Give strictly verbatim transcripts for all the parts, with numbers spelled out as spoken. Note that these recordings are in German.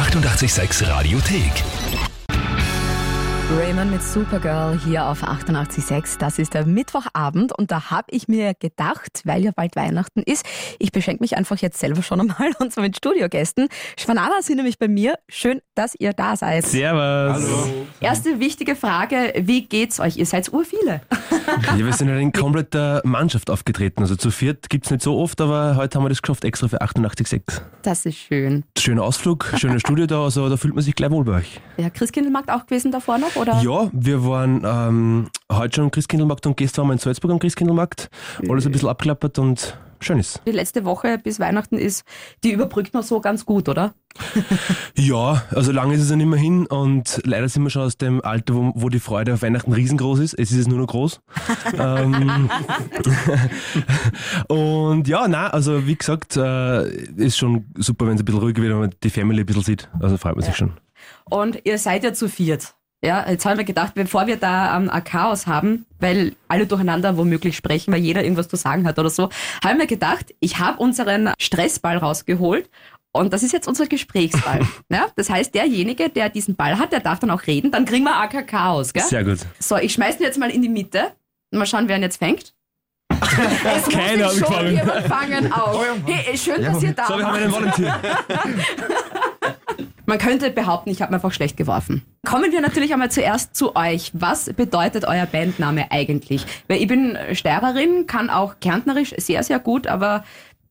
achtundachtzig Komma sechs Radiothek. Raymond mit Supergirl hier auf achtundachtzig Komma sechs. Das ist der Mittwochabend und da habe ich mir gedacht, weil ja bald Weihnachten ist, ich beschenke mich einfach jetzt selber schon einmal und zwar mit Studiogästen. Schwanana sind nämlich bei mir. Schön, dass ihr da seid. Servus. Hallo. Erste wichtige Frage, wie geht's euch? Ihr seid urviele. Ja, wir sind ja in kompletter Mannschaft aufgetreten. Also zu viert gibt's nicht so oft, aber heute haben wir das geschafft, extra für achtundachtzig Komma sechs. Das ist schön. Schöner Ausflug, schönes Studio da, also da fühlt man sich gleich wohl bei euch. Ja, Christkindlmarkt auch gewesen davor noch? Oder? Ja, wir waren ähm, heute schon am Christkindlmarkt und gestern waren wir in Salzburg am Christkindlmarkt. Alles ein bisschen abklappert und schön ist. Die letzte Woche bis Weihnachten ist, die überbrückt man so ganz gut, oder? Ja, also lange ist es ja nicht mehr hin und leider sind wir schon aus dem Alter, wo, wo die Freude auf Weihnachten riesengroß ist. Es ist jetzt nur noch groß. ähm, und ja, nein, also wie gesagt, äh, ist schon super, wenn es ein bisschen ruhiger wird, wenn man die Family ein bisschen sieht. Also freut man sich ja. schon. Und ihr seid ja zu viert. Ja, jetzt haben wir gedacht, bevor wir da ähm, ein Chaos haben, weil alle durcheinander womöglich sprechen, weil jeder irgendwas zu sagen hat oder so, haben wir gedacht, ich habe unseren Stressball rausgeholt und das ist jetzt unser Gesprächsball. Ja, das heißt, derjenige, der diesen Ball hat, der darf dann auch reden, dann kriegen wir auch kein Chaos. Gell? Sehr gut. So, ich schmeiße ihn jetzt mal in die Mitte und mal schauen, wer ihn jetzt fängt. Es Keiner muss schon jemand fangen auf. Oh ja, hey, schön, ja, dass ihr da seid. So, wir haben einen Volunteer. Man könnte behaupten, ich habe mir einfach schlecht geworfen. Kommen wir natürlich einmal zuerst zu euch. Was bedeutet euer Bandname eigentlich? Weil ich bin Steirerin, kann auch kärntnerisch sehr, sehr gut, aber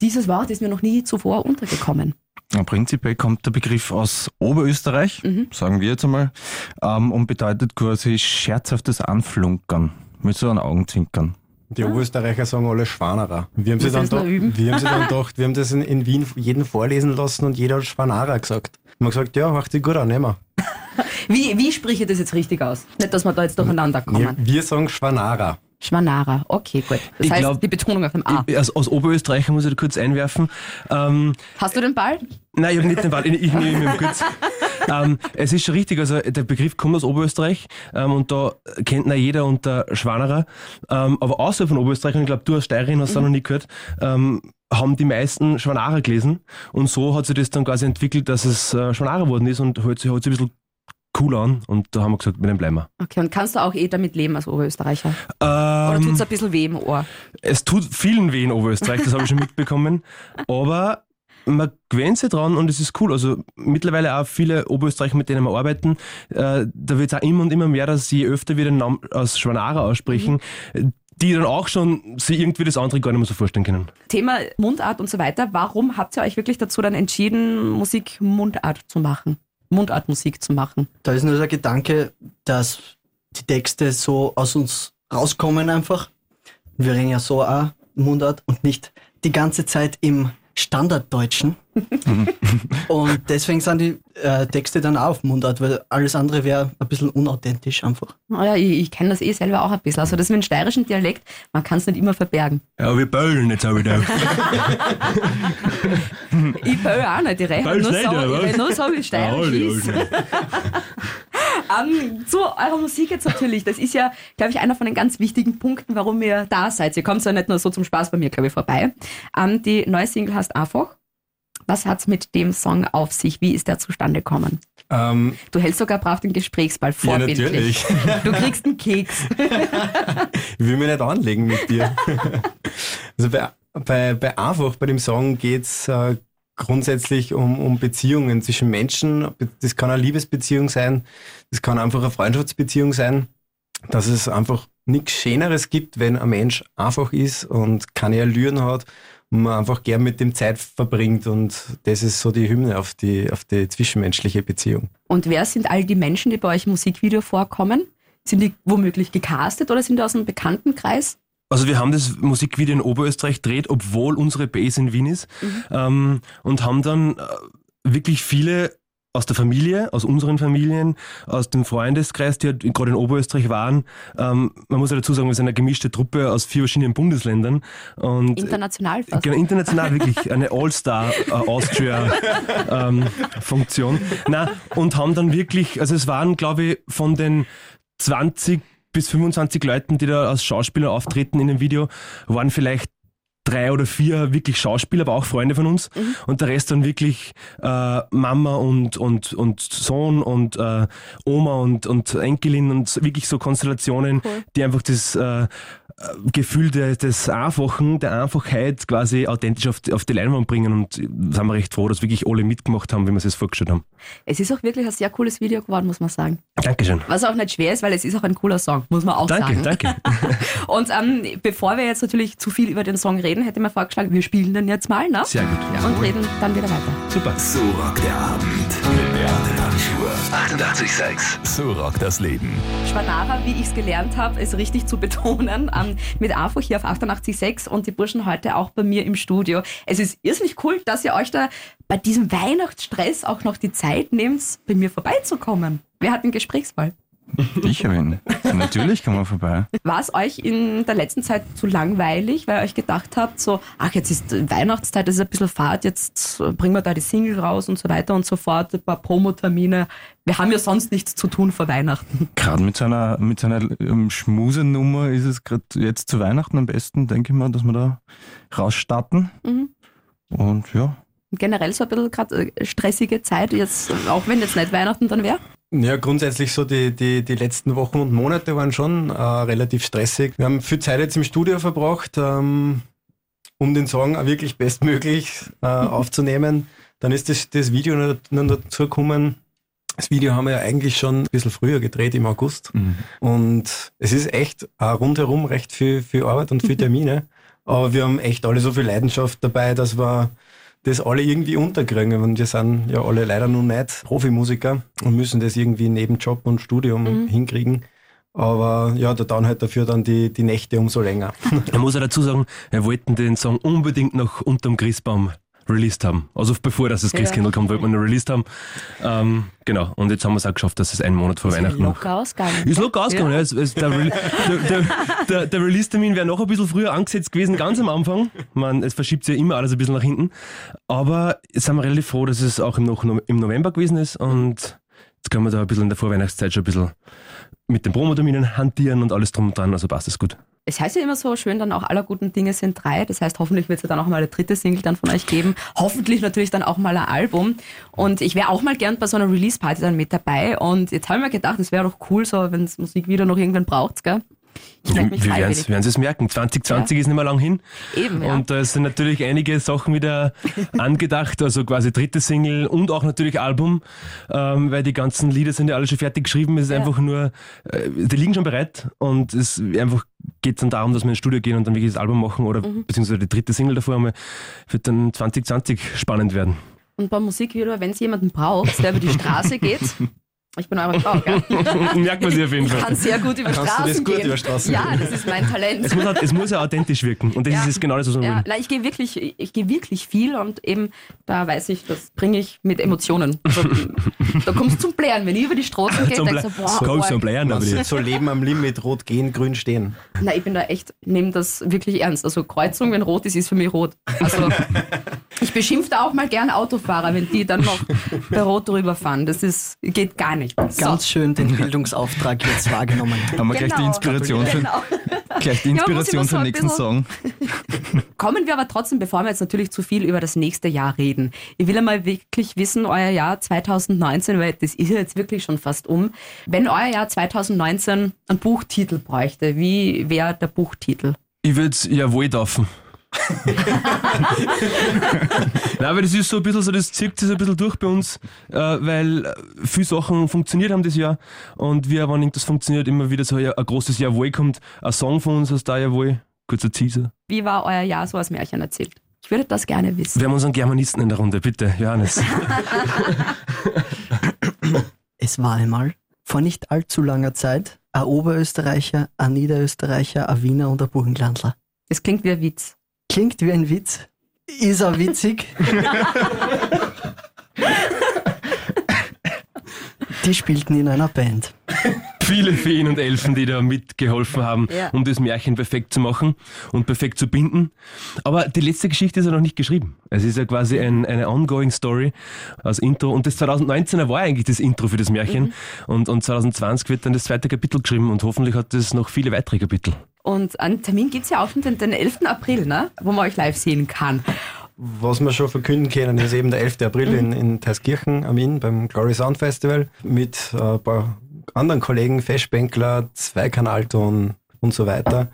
dieses Wort ist mir noch nie zuvor untergekommen. Ja, prinzipiell kommt der Begriff aus Oberösterreich, mhm. sagen wir jetzt einmal, ähm, und bedeutet quasi scherzhaftes Anflunkern mit so einem Augenzwinkern. Die ah. Oberösterreicher sagen alle Schwanerer. Wir haben sie dann, do- wir haben sie dann gedacht, wir haben das in, in Wien jeden vorlesen lassen und jeder hat Schwanerer gesagt. Man hat gesagt, ja, macht sich gut an, nehmen wir. Wie, wie spreche ich das jetzt richtig aus? Nicht, dass wir da jetzt durcheinander kommen. Wir, wir sagen Schwanerer. Schwanerer, okay, gut. Das ich heißt, glaub, die Betonung auf dem A. Ich, also aus Oberösterreich muss ich da kurz einwerfen. Ähm, Hast du den Ball? Nein, ich habe nicht den Ball. Ich, ich nehme ihn kurz. ähm, es ist schon richtig, also der Begriff kommt aus Oberösterreich ähm, und da kennt ihn jeder unter Schwanerer. Ähm, aber außerhalb von Oberösterreich, und ich glaube, du als Steirerin hast es mhm. noch nie gehört, ähm, haben die meisten Schwanerer gelesen. Und so hat sich das dann quasi entwickelt, dass es äh, Schwanerer worden ist und hört sich halt so ein bisschen cool an und da haben wir gesagt, mit dem bleiben wir. Okay, und kannst du auch eh damit leben als Oberösterreicher? Ähm, Oder tut es ein bisschen weh im Ohr? Es tut vielen weh in Oberösterreich, das habe ich schon mitbekommen, aber man gewöhnt sich dran und es ist cool. Also mittlerweile auch viele Oberösterreicher, mit denen wir arbeiten, äh, da wird es auch immer und immer mehr, dass je öfter wir den Namen aus Schwanerer aussprechen, mhm. die dann auch schon sich irgendwie das andere gar nicht mehr so vorstellen können. Thema Mundart und so weiter, warum habt ihr euch wirklich dazu dann entschieden, Musik Mundart zu machen? Mundartmusik zu machen. Da ist nur der Gedanke, dass die Texte so aus uns rauskommen einfach. Wir reden ja so auch Mundart und nicht die ganze Zeit im Standarddeutschen. Und deswegen sind die äh, Texte dann auch auf Mundart, weil alles andere wäre ein bisschen unauthentisch einfach. Naja, ich, ich kenne das eh selber auch ein bisschen. Also das mit dem steirischen Dialekt, man kann es nicht immer verbergen. Ja, wir böllen jetzt auch wieder. Ich bölle auch nicht, ich rechne nur, so, nur so, wie steirisch ist. Um, zu eurer Musik jetzt natürlich. Das ist ja, glaube ich, einer von den ganz wichtigen Punkten, warum ihr da seid. Ihr kommt ja nicht nur so zum Spaß bei mir, glaube ich, vorbei. Um, die neue Single heißt Einfach. Was hat's mit dem Song auf sich? Wie ist der zustande gekommen? Ähm, du hältst sogar brav den Gesprächsball vorbildlich. Ja, natürlich. Du kriegst einen Keks. Ich will mich nicht anlegen mit dir. Also bei, bei, bei Einfach, bei dem Song geht's äh, grundsätzlich um, um Beziehungen zwischen Menschen. Das kann eine Liebesbeziehung sein, das kann einfach eine Freundschaftsbeziehung sein, dass es einfach nichts Schöneres gibt, wenn ein Mensch einfach ist und keine Allüren hat und man einfach gern mit dem Zeit verbringt. Und das ist so die Hymne auf die, auf die zwischenmenschliche Beziehung. Und wer sind all die Menschen, die bei euch im Musikvideo vorkommen? Sind die womöglich gecastet oder sind die aus einem Bekanntenkreis? Also wir haben das Musikvideo in Oberösterreich gedreht, obwohl unsere Base in Wien ist, mhm. ähm, und haben dann äh, wirklich viele aus der Familie, aus unseren Familien, aus dem Freundeskreis, die halt gerade in Oberösterreich waren. Ähm, man muss ja dazu sagen, wir sind eine gemischte Truppe aus vier verschiedenen Bundesländern. Und international fast. Genau, international wirklich eine All-Star-Austria-Funktion. Äh, ähm, und haben dann wirklich, also es waren, glaube ich, von den zwanzig bis fünfundzwanzig Leuten, die da als Schauspieler auftreten in dem Video, waren vielleicht drei oder vier wirklich Schauspieler, aber auch Freunde von uns, mhm. und der Rest dann wirklich äh, Mama und, und, und Sohn und äh, Oma und, und Enkelin und wirklich so Konstellationen, cool. die einfach das äh, Gefühl des, des Einfachen, der Einfachheit quasi authentisch auf die, auf die Leinwand bringen, und da sind wir recht froh, dass wirklich alle mitgemacht haben, wie wir es jetzt vorgestellt haben. Es ist auch wirklich ein sehr cooles Video geworden, muss man sagen. Dankeschön. Was auch nicht schwer ist, weil es ist auch ein cooler Song, muss man auch danke, sagen. Danke, danke. Und ähm, bevor wir jetzt natürlich zu viel über den Song reden, hätte man vorgeschlagen, wir spielen den jetzt mal, ne? Sehr gut. Ja, und reden dann wieder weiter. Super. So rockt der Abend. Mit Beate Handschuhe. achtundachtzig Komma sechs. So rockt das Leben. Schwanara, wie ich es gelernt habe, ist richtig zu betonen, ähm, mit A F O hier auf achtundachtzig Komma sechs und die Burschen heute auch bei mir im Studio. Es ist irrsinnig cool, dass ihr euch da bei diesem Weihnachtsstress auch noch die Zeit nehmt, bei mir vorbeizukommen. Wer hat den Gesprächsfall? Ich erwähne. Natürlich kann man vorbei. War es euch in der letzten Zeit zu langweilig, weil ihr euch gedacht habt, so, ach, jetzt ist Weihnachtszeit, das ist ein bisschen Fahrt, jetzt bringen wir da die Single raus und so weiter und so fort, ein paar Promotermine. Wir haben ja sonst nichts zu tun vor Weihnachten. Gerade mit so einer, mit so einer Schmusenummer ist es gerade jetzt zu Weihnachten am besten, denke ich mal, dass wir da rausstarten. Mhm. Und ja. Generell so ein bisschen gerade stressige Zeit, jetzt, auch wenn jetzt nicht Weihnachten dann wäre. Ja, grundsätzlich so die, die, die letzten Wochen und Monate waren schon äh, relativ stressig. Wir haben viel Zeit jetzt im Studio verbracht, ähm, um den Song auch wirklich bestmöglich äh, aufzunehmen. Dann ist das, das Video noch, noch dazu gekommen. Das Video haben wir ja eigentlich schon ein bisschen früher gedreht, im August. Mhm. Und es ist echt äh, rundherum recht viel, viel Arbeit und viel Termine. Aber wir haben echt alle so viel Leidenschaft dabei, dass wir das alle irgendwie unterkriegen. Und wir sind ja alle leider nur nicht Profimusiker und müssen das irgendwie neben Job und Studium mhm. hinkriegen. Aber ja, da dauern halt dafür dann die, die Nächte umso länger. Man muss ja dazu sagen, wir wollten den Song unbedingt noch unterm Christbaum released haben. Also bevor das Christkindl ja. kommt, wollten wir ihn released haben. Ähm, genau. Und jetzt haben wir es auch geschafft, dass es einen Monat vor ist Weihnachten noch... Ist locker ausgegangen. Ja. Ja. Es, es, der, Re- der, der, der Release-Termin wäre noch ein bisschen früher angesetzt gewesen, ganz am Anfang. Man, es verschiebt sich ja immer alles ein bisschen nach hinten. Aber jetzt sind wir relativ froh, dass es auch im, noch, im November gewesen ist. Und jetzt können wir da ein bisschen in der Vorweihnachtszeit schon ein bisschen mit den Promoterminen hantieren und alles drum und dran. Also passt es gut. Es heißt ja immer so schön, dann auch aller guten Dinge sind drei. Das heißt, hoffentlich wird es ja dann auch mal eine dritte Single dann von euch geben. Hoffentlich natürlich dann auch mal ein Album. Und ich wäre auch mal gern bei so einer Release-Party dann mit dabei. Und jetzt habe ich mir gedacht, es wäre doch cool, so wenn es Musik wieder noch irgendwann braucht, gell? Wir werden es merken. zwanzig zwanzig ja. ist nicht mehr lang hin. Eben, ja. Und da äh, sind natürlich einige Sachen wieder angedacht, also quasi dritte Single und auch natürlich Album, ähm, weil die ganzen Lieder sind ja alle schon fertig geschrieben. Es ist ja. einfach nur, äh, die liegen schon bereit und es einfach geht dann darum, dass wir ins Studio gehen und dann wirklich das Album machen oder mhm. beziehungsweise die dritte Single davor einmal, wird dann zwanzig zwanzig spannend werden. Und bei Musik wieder, wenn es jemanden braucht, der über die Straße geht. Ich bin eure Frau, gell? Merkt man sich auf jeden Fall. Ich kann sehr gut über Kannst Straßen du das gut gehen. Über Straßen ja, gehen. Das ist mein Talent. Es muss, es muss ja authentisch wirken und das ja. ist genau das, was man ja. will. Ich gehe wirklich, ich gehe wirklich viel und eben da weiß ich, das bringe ich mit Emotionen. Da, da kommst du zum Blären, wenn ich über die Straßen gehe, denkst du, boah, so kommst zum Blären, aber nicht. So Leben am Limit, rot gehen, grün stehen. Nein, ich bin da echt, nehme das wirklich ernst. Also Kreuzung, wenn rot ist, ist für mich rot. Also ich beschimpfe da auch mal gerne Autofahrer, wenn die dann noch bei rot drüber fahren. Das ist, geht gar nicht. Ganz so. Schön den Bildungsauftrag jetzt wahrgenommen. Haben wir genau. gleich die Inspiration für, genau. gleich die Inspiration ja, für den nächsten Song. Kommen wir aber trotzdem, bevor wir jetzt natürlich zu viel über das nächste Jahr reden. Ich will einmal wirklich wissen, euer Jahr zwanzig neunzehn, weil das ist ja jetzt wirklich schon fast um. Wenn euer Jahr zwanzig neunzehn einen Buchtitel bräuchte, wie wäre der Buchtitel? Ich würde es ja wohl dürfen. Nein, aber das ist so ein bisschen so, das zirkt sich so ein bisschen durch bei uns, äh, weil viele Sachen funktioniert haben das Jahr und wir, wenn irgendwas funktioniert, immer wieder so ein, ein großes Jawohl kommt, ein Song von uns aus da Jawohl, kurzer Teaser. Wie war euer Jahr so als Märchen erzählt? Ich würde das gerne wissen. Wir haben unseren Germanisten in der Runde, bitte, Johannes. Es war einmal vor nicht allzu langer Zeit ein Oberösterreicher, ein Niederösterreicher, ein Wiener und ein Burgenlandler. Das klingt wie ein Witz. Klingt wie ein Witz. Ist auch witzig. Die spielten in einer Band. Viele Feen und Elfen, die da mitgeholfen haben, ja. um das Märchen perfekt zu machen und perfekt zu binden. Aber die letzte Geschichte ist ja noch nicht geschrieben. Es ist ja quasi ein, eine ongoing Story als Intro. Und das zwanzig neunzehner war eigentlich das Intro für das Märchen. Mhm. Und, und zwanzig zwanzig wird dann das zweite Kapitel geschrieben und hoffentlich hat es noch viele weitere Kapitel. Und einen Termin gibt es ja auch schon, den, den elften April, ne? Wo man euch live sehen kann. Was wir schon verkünden können, ist eben der elfte April mhm. in, in Thalskirchen am Inn beim Glory Sound Festival mit äh, ein paar anderen Kollegen, Feschbänkler, Zweikanalton und so weiter.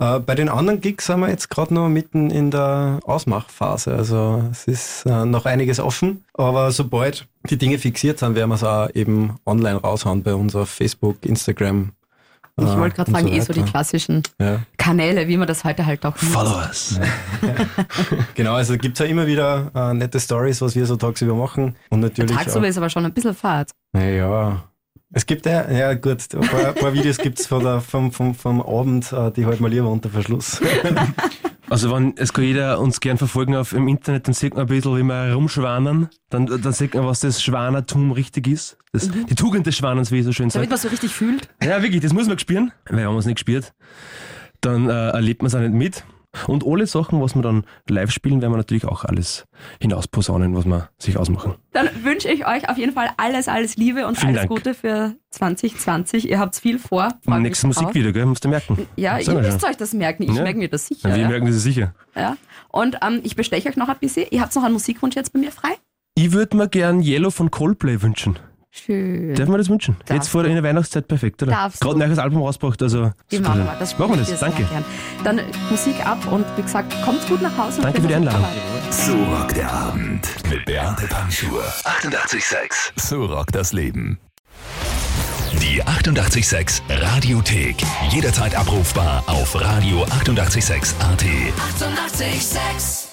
Äh, bei den anderen Gigs sind wir jetzt gerade noch mitten in der Ausmachphase. Also es ist äh, noch einiges offen, aber sobald die Dinge fixiert sind, werden wir es auch eben online raushauen bei uns auf Facebook, Instagram. Ich wollte gerade sagen, so eh so die klassischen ja. Kanäle, wie man das heute halt auch macht. Followers. Genau, also gibt es ja immer wieder äh, nette Stories, was wir so tagsüber machen. Und natürlich tagsüber ist aber schon ein bisschen Fahrt. Naja, es gibt ja, ja gut, ein paar, paar Videos gibt es vom, vom, vom Abend, äh, die halt mal lieber unter Verschluss. Also wenn, es kann jeder uns gern verfolgen auf im Internet, dann sieht man ein bisschen, wie wir herumschwanen. Dann, dann sieht man, was das Schwanertum richtig ist. Das, mhm. Die Tugend des Schwanens, wie ich so schön sage. Damit man so richtig fühlt. Ja, wirklich, das muss man spüren. Weil wenn man es nicht spürt, dann äh, erlebt man es auch nicht mit. Und alle Sachen, was wir dann live spielen, werden wir natürlich auch alles hinausposaunen, was wir sich ausmachen. Dann wünsche ich euch auf jeden Fall alles, alles Liebe und vielen alles Dank. Gute für zwanzig zwanzig. Ihr habt viel vor. Am nächsten Musikvideo, gell? Müsst ihr merken. Ja, ihr müsst euch das merken. Ich ja. merke mir das sicher. Ja, wir ja. merken das sicher. Ja. Und ähm, ich besteche euch noch ein bisschen. Ihr habt noch einen Musikwunsch jetzt bei mir frei? Ich würde mir gern Yellow von Coldplay wünschen. Schön. Darf man das wünschen? Darf Jetzt vor du. In der Weihnachtszeit perfekt, oder? Darfst Gerade ein neues Album rausgebracht, also... Wir machen wir das. Machen wir das, danke. Dann Musik ab und wie gesagt, kommt gut nach Hause. Danke und für die Einladung. So rockt der Abend mit Beate Panschur. achtundachtzig Komma sechs. So rockt das Leben. Die achtundachtzig Komma sechs Radiothek. Jederzeit abrufbar auf radio achtundachtzig Komma sechs punkt at. achtundachtzig Komma sechs